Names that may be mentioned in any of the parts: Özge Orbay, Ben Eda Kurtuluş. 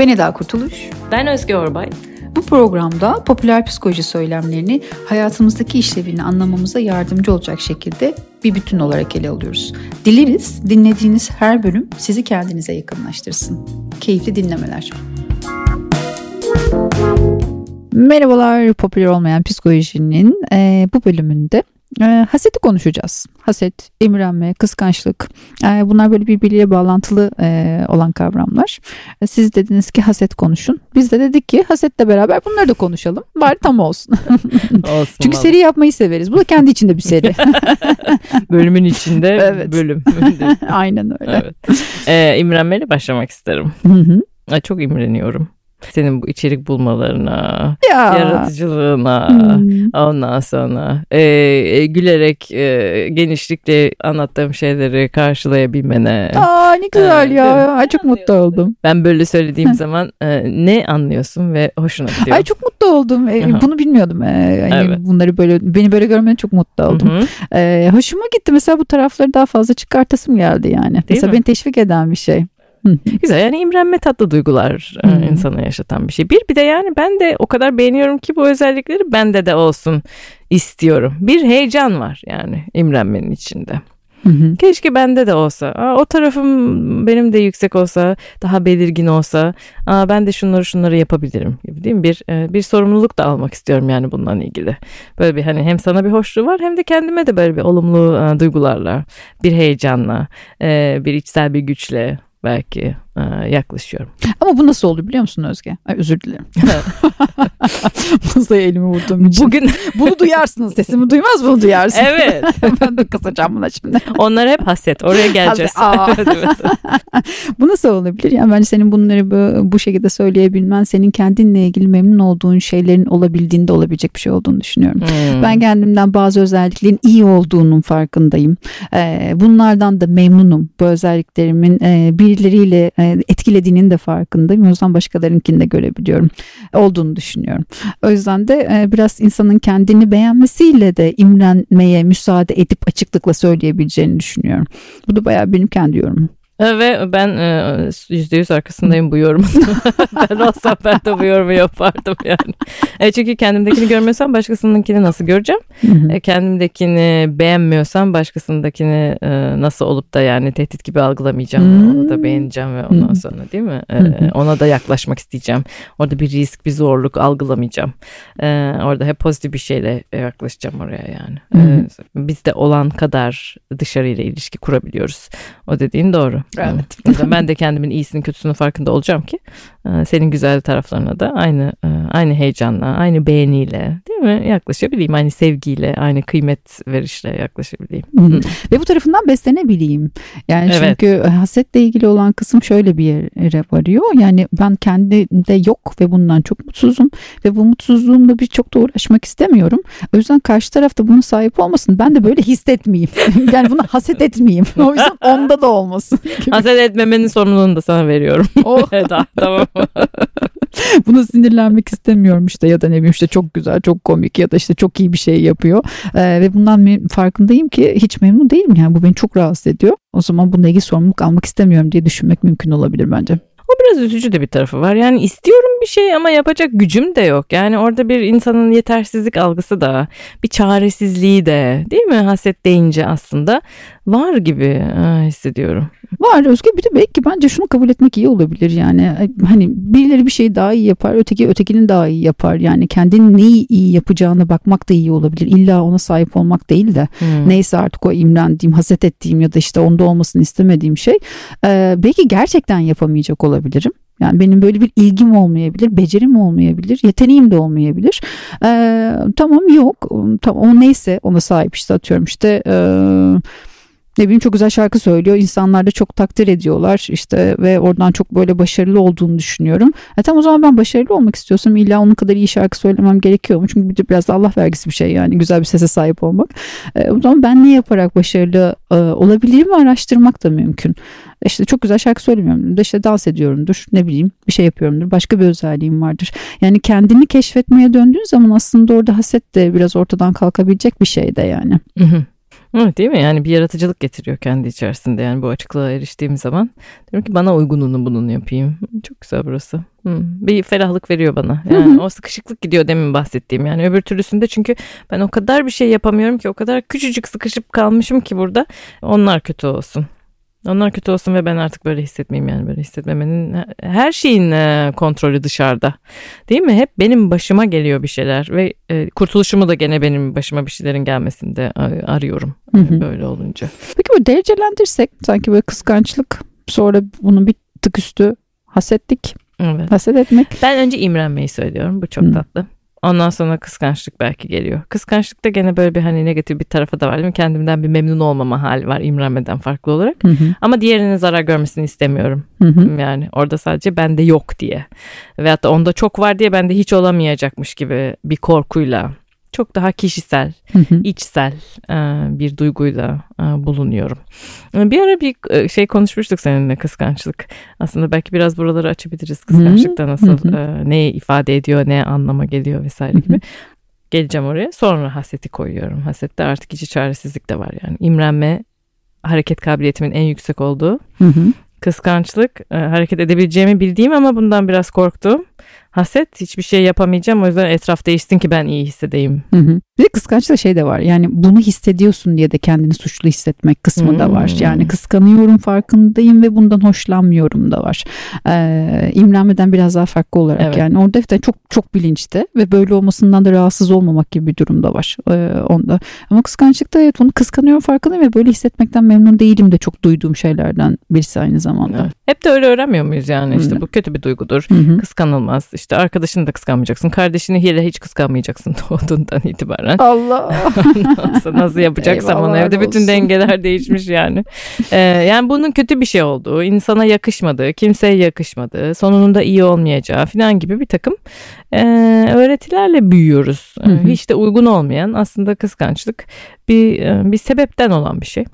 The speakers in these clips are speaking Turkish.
Ben Eda Kurtuluş. Ben Özge Orbay. Bu programda popüler psikoloji söylemlerini hayatımızdaki işlevini anlamamıza yardımcı olacak şekilde bir bütün olarak ele alıyoruz. Dileriz dinlediğiniz her bölüm sizi kendinize yakınlaştırsın. Keyifli dinlemeler. Merhabalar, popüler olmayan psikolojinin bu bölümünde haseti konuşacağız. Haset, imrenme, kıskançlık, bunlar böyle birbiriyle bağlantılı olan kavramlar. Siz dediniz ki haset konuşun. Biz de dedik ki hasetle beraber bunları da konuşalım. Bari tam olsun. Olsun. Çünkü abi, seri yapmayı severiz. Bu da kendi içinde bir seri. Bölümün içinde evet. Bölüm. Aynen öyle. Evet. İmrenmeyle başlamak isterim. Hı-hı. Çok imreniyorum. Senin bu içerik bulmalarına, yaratıcılığına, ondan sonra gülerek genişlikle anlattığım şeyleri karşılayabilmene. Aa, ne güzel ya. Ay, çok mutlu oldum. Ben böyle söylediğim zaman ne anlıyorsun ve hoşuna gidiyor. Ay, çok mutlu oldum. Bunu bilmiyordum. Yani evet. Bunları böyle beni böyle görmene çok mutlu oldum. Hoşuma gitti. Mesela bu tarafları daha fazla çıkartasım geldi yani. Değil mesela mi? Beni teşvik eden bir şey. Güzel yani, imrenme tatlı duygular insana yaşatan bir şey. Bir de yani ben de o kadar beğeniyorum ki bu özellikleri bende de olsun istiyorum. Bir heyecan var yani imrenmenin içinde. Hı-hı. Keşke bende de olsa. O tarafım benim de yüksek olsa, daha belirgin olsa. Ben de şunları yapabilirim gibi, değil mi? Bir sorumluluk da almak istiyorum yani bundan ilgili. Böyle bir hani hem sana bir hoşluğu var, hem de kendime de böyle bir olumlu duygularla, bir heyecanla, bir içsel bir güçle belki yaklaşıyorum. Ama bu nasıl olur biliyor musun Özge? Ay, özür dilerim. Masaya elimi vurduğum için. Bugün bunu duyarsınız. Sesimi duymaz, bunu duyarsınız. Evet. Ben de kısacağım buna şimdi. Onlar hep haset. Oraya geleceğiz. Bu nasıl olabilir? Yani bence senin bunları bu şekilde söyleyebilmen, senin kendinle ilgili memnun olduğun şeylerin olabildiğinde olabilecek bir şey olduğunu düşünüyorum. Ben kendimden bazı özelliklerin iyi olduğunun farkındayım. Bunlardan da memnunum. Bu özelliklerimin birileriyle etkilediğinin de farkındayım. O yüzden başkalarınkini de görebiliyorum. Olduğunu düşünüyorum. O yüzden de biraz insanın kendini beğenmesiyle de imrenmeye müsaade edip açıklıkla söyleyebileceğini düşünüyorum. Bu da bayağı benim kendi yorumum. Ve ben %100 arkasındayım bu yorumun. Ben olsam ben de bu yorumu yapardım yani. Çünkü kendimdekini görmüyorsam başkasınınkini nasıl göreceğim? Kendimdekini beğenmiyorsam başkasındakini nasıl olup da yani tehdit gibi algılamayacağım. Onu da beğeneceğim ve ondan sonra, değil mi? Ona da yaklaşmak isteyeceğim. Orada bir risk, bir zorluk algılamayacağım. Orada hep pozitif bir şeyle yaklaşacağım oraya yani. Bizde olan kadar dışarıyla ilişki kurabiliyoruz. O dediğin doğru. Evet. Ben de kendimin iyisinin kötüsünün farkında olacağım ki senin güzel taraflarına da aynı heyecanla, aynı beğeniyle, değil mi, yaklaşabileyim. Aynı sevgiyle, aynı kıymet verişle yaklaşabileyim. Ve bu tarafından beslenebileyim. Yani evet. Çünkü hasetle ilgili olan kısım şöyle bir yere varıyor. Yani ben kendimde yok ve bundan çok mutsuzum. Ve bu mutsuzluğumla birçok da uğraşmak istemiyorum. O yüzden karşı tarafta bunun sahip olmasın. Ben de böyle hissetmeyeyim. Yani bunu haset etmeyeyim. O yüzden onda da olmasın. Haset etmemenin sorumluluğunu da sana veriyorum. Oh. Evet, tamam. Buna sinirlenmek istemiyorum işte, ya da ne bileyim işte çok güzel, çok komik ya da işte çok iyi bir şey yapıyor. Ve bundan farkındayım ki hiç memnun değilim yani, bu beni çok rahatsız ediyor. O zaman bununla ilgili sorumluluk almak istemiyorum diye düşünmek mümkün olabilir bence. O biraz üzücü de bir tarafı var. Yani istiyorum bir şey ama yapacak gücüm de yok. Yani orada bir insanın yetersizlik algısı da, bir çaresizliği de, değil mi? Haset deyince aslında var gibi hissediyorum. Var Özge, bir de belki bence şunu kabul etmek iyi olabilir yani. Hani birileri bir şeyi daha iyi yapar, ötekinin daha iyi yapar. Yani kendinin neyi iyi yapacağına bakmak da iyi olabilir. İlla ona sahip olmak değil de neyse artık o imrendiğim, haset ettiğim ya da işte onda olmasını istemediğim şey. Belki gerçekten yapamayacak olabilirim. Yani benim böyle bir ilgim olmayabilir, becerim olmayabilir, yeteneğim de olmayabilir. Tamam, yok. Tamam, o neyse ona sahip, işte atıyorum işte... Ne bileyim, çok güzel şarkı söylüyor. İnsanlar da çok takdir ediyorlar işte ve oradan çok böyle başarılı olduğunu düşünüyorum. Tam o zaman ben başarılı olmak istiyorsam illa onun kadar iyi şarkı söylemem gerekiyor mu? Çünkü bir de biraz da Allah vergisi bir şey yani, güzel bir sese sahip olmak. O zaman ben ne yaparak başarılı olabilirim araştırmak da mümkün. İşte çok güzel şarkı söylemiyorum da işte dans ediyorumdur, ne bileyim bir şey yapıyorumdur, başka bir özelliğim vardır. Yani kendini keşfetmeye döndüğün zaman aslında orada haset de biraz ortadan kalkabilecek bir şey de yani. Değil mi? Yani bir yaratıcılık getiriyor kendi içerisinde. Yani bu açıklığa eriştiğim zaman diyorum ki bana uygununu bunun yapayım. Çok güzel burası. Bir ferahlık veriyor bana. Yani o sıkışıklık gidiyor demin bahsettiğim. Yani öbür türlüsünde çünkü ben o kadar bir şey yapamıyorum ki, o kadar küçücük sıkışıp kalmışım ki burada. Onlar kötü olsun. Onlar kötü olsun ve ben artık böyle hissetmeyeyim. Yani böyle hissetmemenin, her şeyin kontrolü dışarıda. Değil mi? Hep benim başıma geliyor bir şeyler ve kurtuluşumu da gene benim başıma bir şeylerin gelmesini de arıyorum. Böyle olunca. Peki bu derecelendirsek sanki böyle kıskançlık, sonra bunun bir tık üstü hasetlik. Evet. Haset etmek. Ben önce imrenmeyi söylüyorum. Bu çok tatlı. Ondan sonra kıskançlık belki geliyor. Kıskançlıkta gene böyle bir hani negatif bir tarafı da var değil mi? Kendimden bir memnun olmama hali var imrenmeden farklı olarak. Ama diğerinin zarar görmesini istemiyorum. Yani orada sadece bende yok diye. Veyahut da onda çok var diye bende hiç olamayacakmış gibi bir korkuyla. Çok daha kişisel, içsel bir duyguyla bulunuyorum. Bir ara bir şey konuşmuştuk seninle, kıskançlık. Aslında belki biraz buraları açabiliriz. Kıskançlıkta nasıl, neye ifade ediyor, neye anlama geliyor vesaire gibi. Geleceğim oraya. Sonra haseti koyuyorum. Hasette artık içi çaresizlik de var yani. İmrenme, hareket kabiliyetimin en yüksek olduğu. Kıskançlık, hareket edebileceğimi bildiğim ama bundan biraz korktum. Haset, hiçbir şey yapamayacağım, o yüzden etraf değişsin ki ben iyi hissedeyim. Bir de kıskançlıkta şey de var, yani bunu hissediyorsun diye de kendini suçlu hissetmek kısmı da var. Yani kıskanıyorum, farkındayım ve bundan hoşlanmıyorum da var. İmrenmeden biraz daha farklı olarak, evet. Yani orada işte çok çok bilinçli ve böyle olmasından da rahatsız olmamak gibi bir durum da var onda. Ama kıskançlıkta evet, bunu kıskanıyorum, farkındayım ve böyle hissetmekten memnun değilim de çok duyduğum şeylerden birisi aynı zamanda. Evet. Hep de öyle öğrenmiyor muyuz yani? İşte bu kötü bir duygudur. Kıskanılmaz. İşte arkadaşını da kıskanmayacaksın. Kardeşini hele hiç kıskanmayacaksın doğduğundan itibaren. Allah! Nasıl yapacaksam onu, evde bütün dengeler değişmiş yani. Yani bunun kötü bir şey olduğu, insana yakışmadığı, kimseye yakışmadığı, sonunda iyi olmayacağı falan gibi bir takım öğretilerle büyüyoruz. Hiç de uygun olmayan aslında kıskançlık bir sebepten olan bir şey.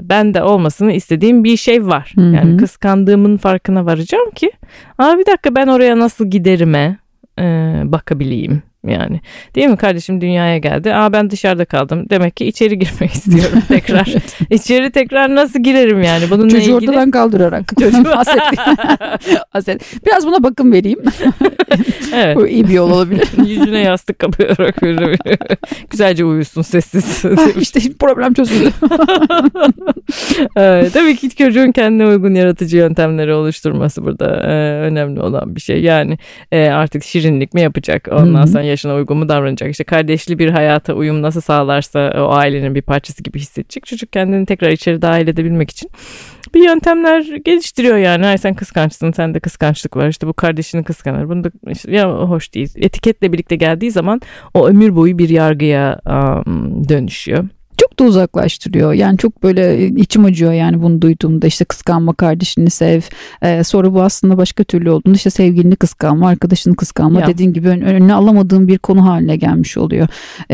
Ben de olmasını istediğim bir şey var. Yani kıskandığımın farkına varacağım ki, aa bir dakika, ben oraya nasıl giderime bakabileyim yani. Değil mi kardeşim, dünyaya geldi. Aa ben dışarıda kaldım. Demek ki içeri girmek istiyorum tekrar. Evet. İçeri tekrar nasıl girerim yani? Bununla çocuğu ilgili... ortadan kaldırarak. Biraz buna bakım vereyim. Evet. Bu iyi bir yol olabilir. Yüzüne yastık kapayarak veririm. Güzelce uyusun sessiz. İşte problem çözüldü. Evet, tabii ki çocuğun kendine uygun yaratıcı yöntemleri oluşturması burada önemli olan bir şey. Yani artık şirinlik mi yapacak? Ondan sonra yaşına uygun mu davranacak? İşte kardeşli bir hayata uyum nasıl sağlarsa o ailenin bir parçası gibi hissedecek. Çocuk kendini tekrar içeri dahil edebilmek için bir yöntemler geliştiriyor yani. Ay sen kıskançsın, sende kıskançlık var. İşte bu kardeşini kıskanır. Bunu da işte, ya hoş değil. Etiketle birlikte geldiği zaman o ömür boyu bir yargıya dönüşüyor. Çok da uzaklaştırıyor. Yani çok böyle içim acıyor yani bunu duyduğumda. İşte kıskanma, kardeşini sev. Sonra bu aslında başka türlü olduğunda işte sevgilini kıskanma, arkadaşını kıskanma ya. Dediğin gibi önüne alamadığın bir konu haline gelmiş oluyor.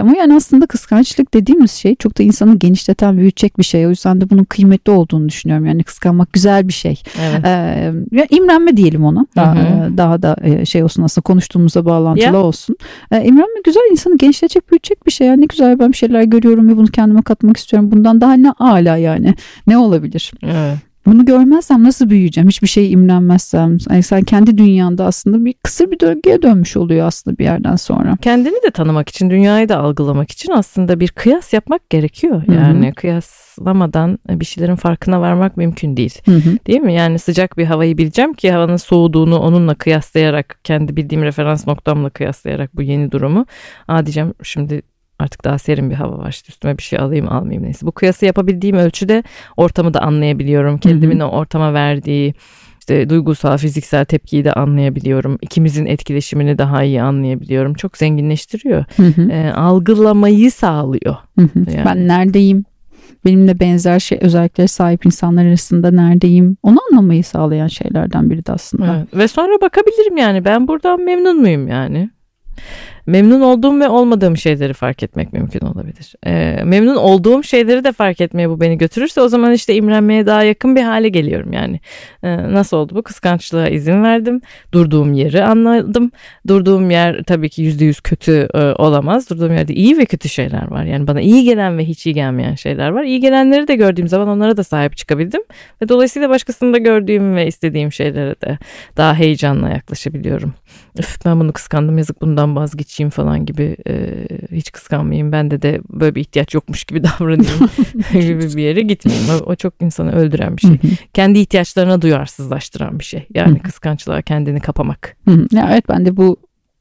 Ama yani aslında kıskançlık dediğimiz şey çok da insanı genişleten, büyütecek bir şey. O yüzden de bunun kıymetli olduğunu düşünüyorum. Yani kıskanmak güzel bir şey. Evet. Yani imrenme diyelim ona. Daha da şey olsun, aslında konuştuğumuzda bağlantılı olsun. İmrenme güzel, insanı genişletecek, büyütecek bir şey. Yani ne güzel, ben bir şeyler görüyorum ve bunu kendime katmak istiyorum. Bundan daha ne ala yani. Ne olabilir? Evet. Bunu görmezsem nasıl büyüyeceğim? Hiçbir şeye imrenmezsem. Yani sen kendi dünyanda aslında bir kısır bir döngüye dönmüş oluyor aslında bir yerden sonra. Kendini de tanımak için, dünyayı da algılamak için aslında bir kıyas yapmak gerekiyor. Yani kıyaslamadan bir şeylerin farkına varmak mümkün değil. Değil mi? Yani sıcak bir havayı bileceğim ki havanın soğuduğunu onunla kıyaslayarak, kendi bildiğim referans noktamla kıyaslayarak bu yeni durumu. Aa diyeceğim şimdi artık daha serin bir hava var, işte üstüme bir şey alayım almayayım, neyse. Bu kıyası yapabildiğim ölçüde ortamı da anlayabiliyorum. Kendimin o ortama verdiği işte duygusal, fiziksel tepkiyi de anlayabiliyorum. İkimizin etkileşimini daha iyi anlayabiliyorum. Çok zenginleştiriyor. Algılamayı sağlıyor. Yani. Ben neredeyim? Benimle benzer özelliklere sahip insanlar arasında neredeyim? Onu anlamayı sağlayan şeylerden biri de aslında. Evet. Ve sonra bakabilirim yani ben buradan memnun muyum yani? memnun olduğum ve olmadığım şeyleri fark etmek mümkün olabilir. Memnun olduğum şeyleri de fark etmeye bu beni götürürse o zaman işte imrenmeye daha yakın bir hale geliyorum yani. Nasıl oldu bu? Kıskançlığa izin verdim. Durduğum yeri anladım. Durduğum yer tabii ki %100 kötü olamaz. Durduğum yerde iyi ve kötü şeyler var. Yani bana iyi gelen ve hiç iyi gelmeyen şeyler var. İyi gelenleri de gördüğüm zaman onlara da sahip çıkabildim. Ve dolayısıyla başkasında gördüğüm ve istediğim şeylere de daha heyecanla yaklaşabiliyorum. Üf, ben bunu kıskandım, yazık, bundan vazgeçeyim falan gibi, hiç kıskanmayayım, bende de böyle bir ihtiyaç yokmuş gibi davranayım gibi bir yere gitmeyeyim. O çok insanı öldüren bir şey. Kendi ihtiyaçlarına duyarsızlaştıran bir şey. Yani kıskançlığa kendini kapamak. Ya evet, bende bu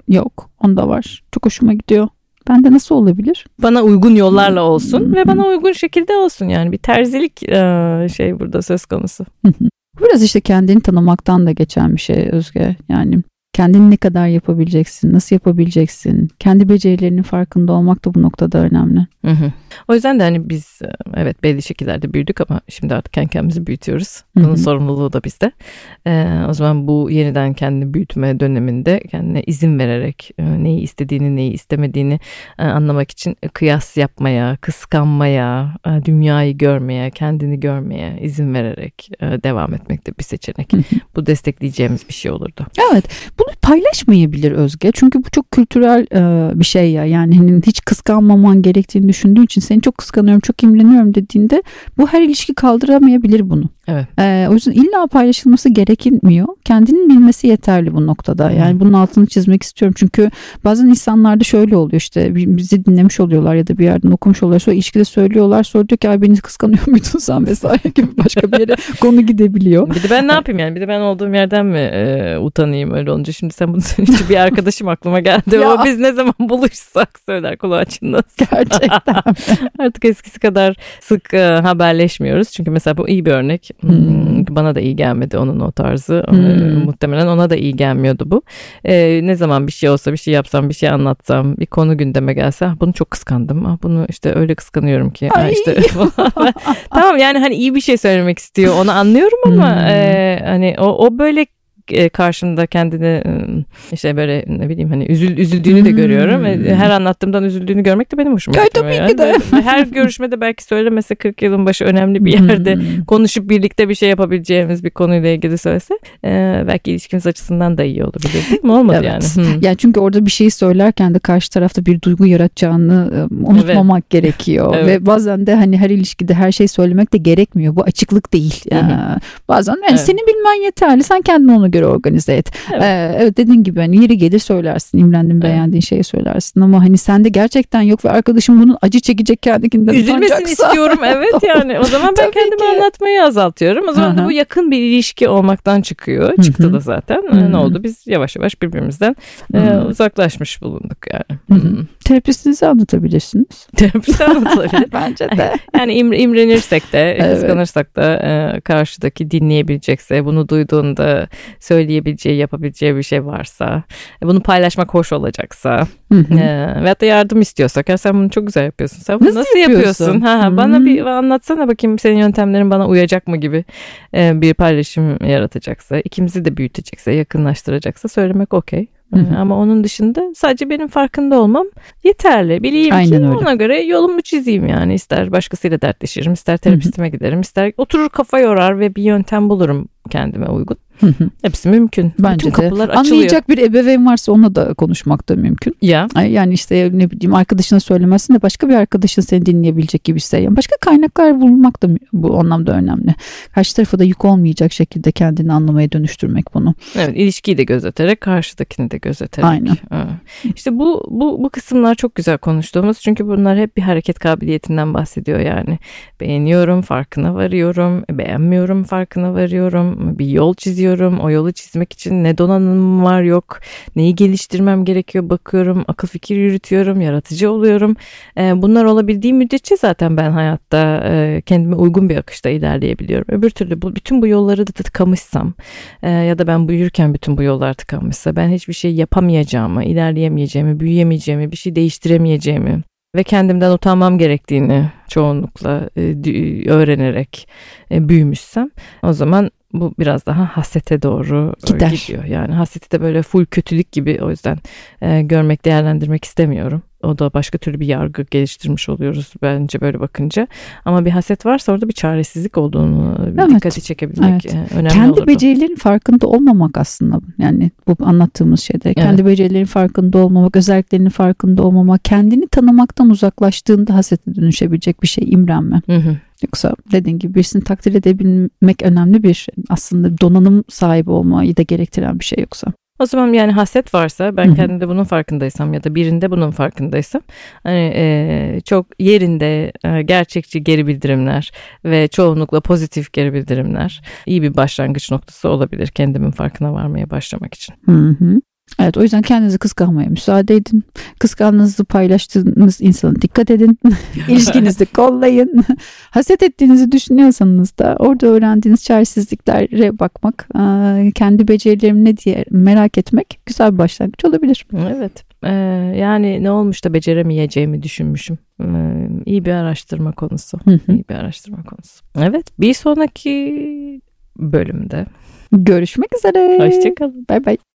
yok. Onda var. Çok hoşuma gidiyor. Bende nasıl olabilir? Bana uygun yollarla olsun ve bana uygun şekilde olsun. Yani bir terzilik şey burada söz konusu. Biraz işte kendini tanımaktan da geçen bir şey Özge. Yani kendini ne kadar yapabileceksin, nasıl yapabileceksin, kendi becerilerinin farkında olmak da bu noktada önemli. O yüzden de hani biz evet belli şekillerde büyüdük ama şimdi artık kendimizi büyütüyoruz. Bunun sorumluluğu da bizde. O zaman bu yeniden kendini büyütme döneminde kendine izin vererek neyi istediğini, neyi istemediğini anlamak için kıyas yapmaya, kıskanmaya, dünyayı görmeye, kendini görmeye izin vererek devam etmek de bir seçenek. Bu destekleyeceğimiz bir şey olurdu. Evet. Bunu paylaşmayabilir Özge. Çünkü bu çok kültürel bir şey ya. Yani hiç kıskanmaman gerektiğini düşündüğün için seni çok kıskanıyorum, çok imreniyorum dediğinde bu her ilişki kaldıramayabilir bunu. Evet. O yüzden illa paylaşılması gerekmiyor. Kendinin bilmesi yeterli bu noktada. Yani bunun altını çizmek istiyorum. Çünkü bazen insanlarda şöyle oluyor, işte bizi dinlemiş oluyorlar ya da bir yerden okumuş oluyorlar. Sonra ilişkide söylüyorlar. Sonra diyor ki ay beni kıskanıyor muydun sen vesaire gibi başka bir yere konu gidebiliyor. Bir de ben ne yapayım yani? Bir de ben olduğum yerden mi utanayım öyle olunca? Şimdi sen bunu söyleyince bir arkadaşım aklıma geldi. O biz ne zaman buluşsak söyler kulağı çınlasın. Gerçekten. Artık eskisi kadar sık haberleşmiyoruz. Çünkü mesela bu iyi bir örnek. Bana da iyi gelmedi onun o tarzı. Muhtemelen ona da iyi gelmiyordu bu. Ne zaman bir şey olsa, bir şey yapsam, bir şey anlatsam, bir konu gündeme gelse bunu çok kıskandım. Bunu işte öyle kıskanıyorum ki. İşte tamam yani hani iyi bir şey söylemek istiyor. Onu anlıyorum ama hani o böyle karşımda kendini işte böyle ne bileyim hani üzüldüğünü de görüyorum. Her anlattığımdan üzüldüğünü görmek de benim hoşuma gidiyor. Tabii ki de. Her görüşmede belki söylemese 40 yılın başı önemli bir yerde konuşup birlikte bir şey yapabileceğimiz bir konuyla ilgili söylese belki ilişkimiz açısından da iyi olabilir değil mi? Olmadı yani. Yani çünkü orada bir şeyi söylerken de karşı tarafta bir duygu yaratacağını unutmamak gerekiyor. Ve bazen de hani her ilişkide her şeyi söylemek de gerekmiyor. Bu açıklık değil. Bazen yani senin bilmen yeterli. Sen kendin onu göre organize et. Evet, dediğin gibi hani yeri gelir söylersin. İmrendim, beğendiğin şeyi söylersin ama hani sende gerçekten yok ve arkadaşım bunun acı çekecek kendikinden. Üzülmesini istiyorum. Evet yani. O zaman ben kendimi anlatmayı azaltıyorum. O zaman da bu yakın bir ilişki olmaktan çıkıyor. Çıktı da zaten. Ne oldu? Biz yavaş yavaş birbirimizden uzaklaşmış bulunduk yani. Terapistinizi anlatabilirsiniz. Terapiste anlatılabilir. Bence de. Yani imrenirsek de, kıskanırsak da karşıdaki dinleyebilecekse, bunu duyduğunda söyleyebileceği, yapabileceği bir şey varsa, bunu paylaşmak hoş olacaksa veyahut da yardım istiyorsak, ya sen bunu çok güzel yapıyorsun, sen bunu nasıl yapıyorsun? Bana bir anlatsana bakayım, senin yöntemlerin bana uyacak mı gibi bir paylaşım yaratacaksa, ikimizi de büyütecekse, yakınlaştıracaksa söylemek okey. Ama onun dışında sadece benim farkında olmam yeterli. Bileyim ki ona göre yolumu çizeyim yani. İster başkasıyla dertleşirim, ister terapistime giderim, ister oturur kafa yorar ve bir yöntem bulurum kendime uygun. Hepsi mümkün. Bence bütün kapılar de açılıyor. Anlayacak bir ebeveyn varsa onunla da konuşmak da mümkün. Yani işte ne bileyim arkadaşına söylemezsin de başka bir arkadaşın seni dinleyebilecek gibi isteyen. Başka kaynaklar bulmak da bu anlamda önemli. Karşı tarafa da yük olmayacak şekilde kendini anlamaya dönüştürmek bunu. Evet, ilişkiyi de gözeterek, karşıdakini de gözeterek. Aynen. İşte bu kısımlar çok güzel konuştuğumuz. Çünkü bunlar hep bir hareket kabiliyetinden bahsediyor yani. Beğeniyorum, farkına varıyorum. Beğenmiyorum, farkına varıyorum. Bir yol çiziyorum. O yolu çizmek için ne donanımım var, yok. Neyi geliştirmem gerekiyor bakıyorum. Akıl fikir yürütüyorum. Yaratıcı oluyorum. Bunlar olabildiği müddetçe zaten ben hayatta kendime uygun bir akışta ilerleyebiliyorum. Öbür türlü bütün bu yolları da tıkamışsam ya da ben büyürken bütün bu yollar tıkanmışsa ben hiçbir şey yapamayacağımı, ilerleyemeyeceğimi, büyüyemeyeceğimi, bir şey değiştiremeyeceğimi ve kendimden utanmam gerektiğini çoğunlukla öğrenerek büyümüşsem o zaman bu biraz daha hasete doğru gidiyor. Yani haseti de böyle full kötülük gibi, o yüzden görmek, değerlendirmek istemiyorum. O da başka türlü bir yargı geliştirmiş oluyoruz bence böyle bakınca. Ama bir haset varsa orada bir çaresizlik olduğunu, bir dikkati çekebilmek önemli kendi olurdu. Kendi becerilerin farkında olmamak aslında. Yani bu anlattığımız şeyde. Evet. Kendi becerilerin farkında olmamak, özelliklerinin farkında olmamak, kendini tanımaktan uzaklaştığında hasete dönüşebilecek bir şey imrenme. Hı-hı. Yoksa dediğin gibi birisini takdir edebilmek önemli bir aslında donanım sahibi olmayı da gerektiren bir şey yoksa. O zaman yani haset varsa, ben kendimde bunun farkındaysam ya da birinde bunun farkındaysam, hani çok yerinde gerçekçi geri bildirimler ve çoğunlukla pozitif geri bildirimler iyi bir başlangıç noktası olabilir kendimin farkına varmaya başlamak için. Hı-hı. Evet, o yüzden kendinizi kıskanmaya müsaade edin. Kıskanınızı paylaştığınız insana dikkat edin. İlişkinizi kollayın. Haset ettiğinizi düşünüyorsanız da orada öğrendiğiniz çaresizliklere bakmak, kendi becerilerim ne diye merak etmek güzel bir başlangıç olabilir. Evet. Yani ne olmuş da beceremeyeceğimi düşünmüşüm. İyi bir araştırma konusu. İyi bir araştırma konusu. Evet, bir sonraki bölümde görüşmek üzere. Hoşçakalın. Bay bay.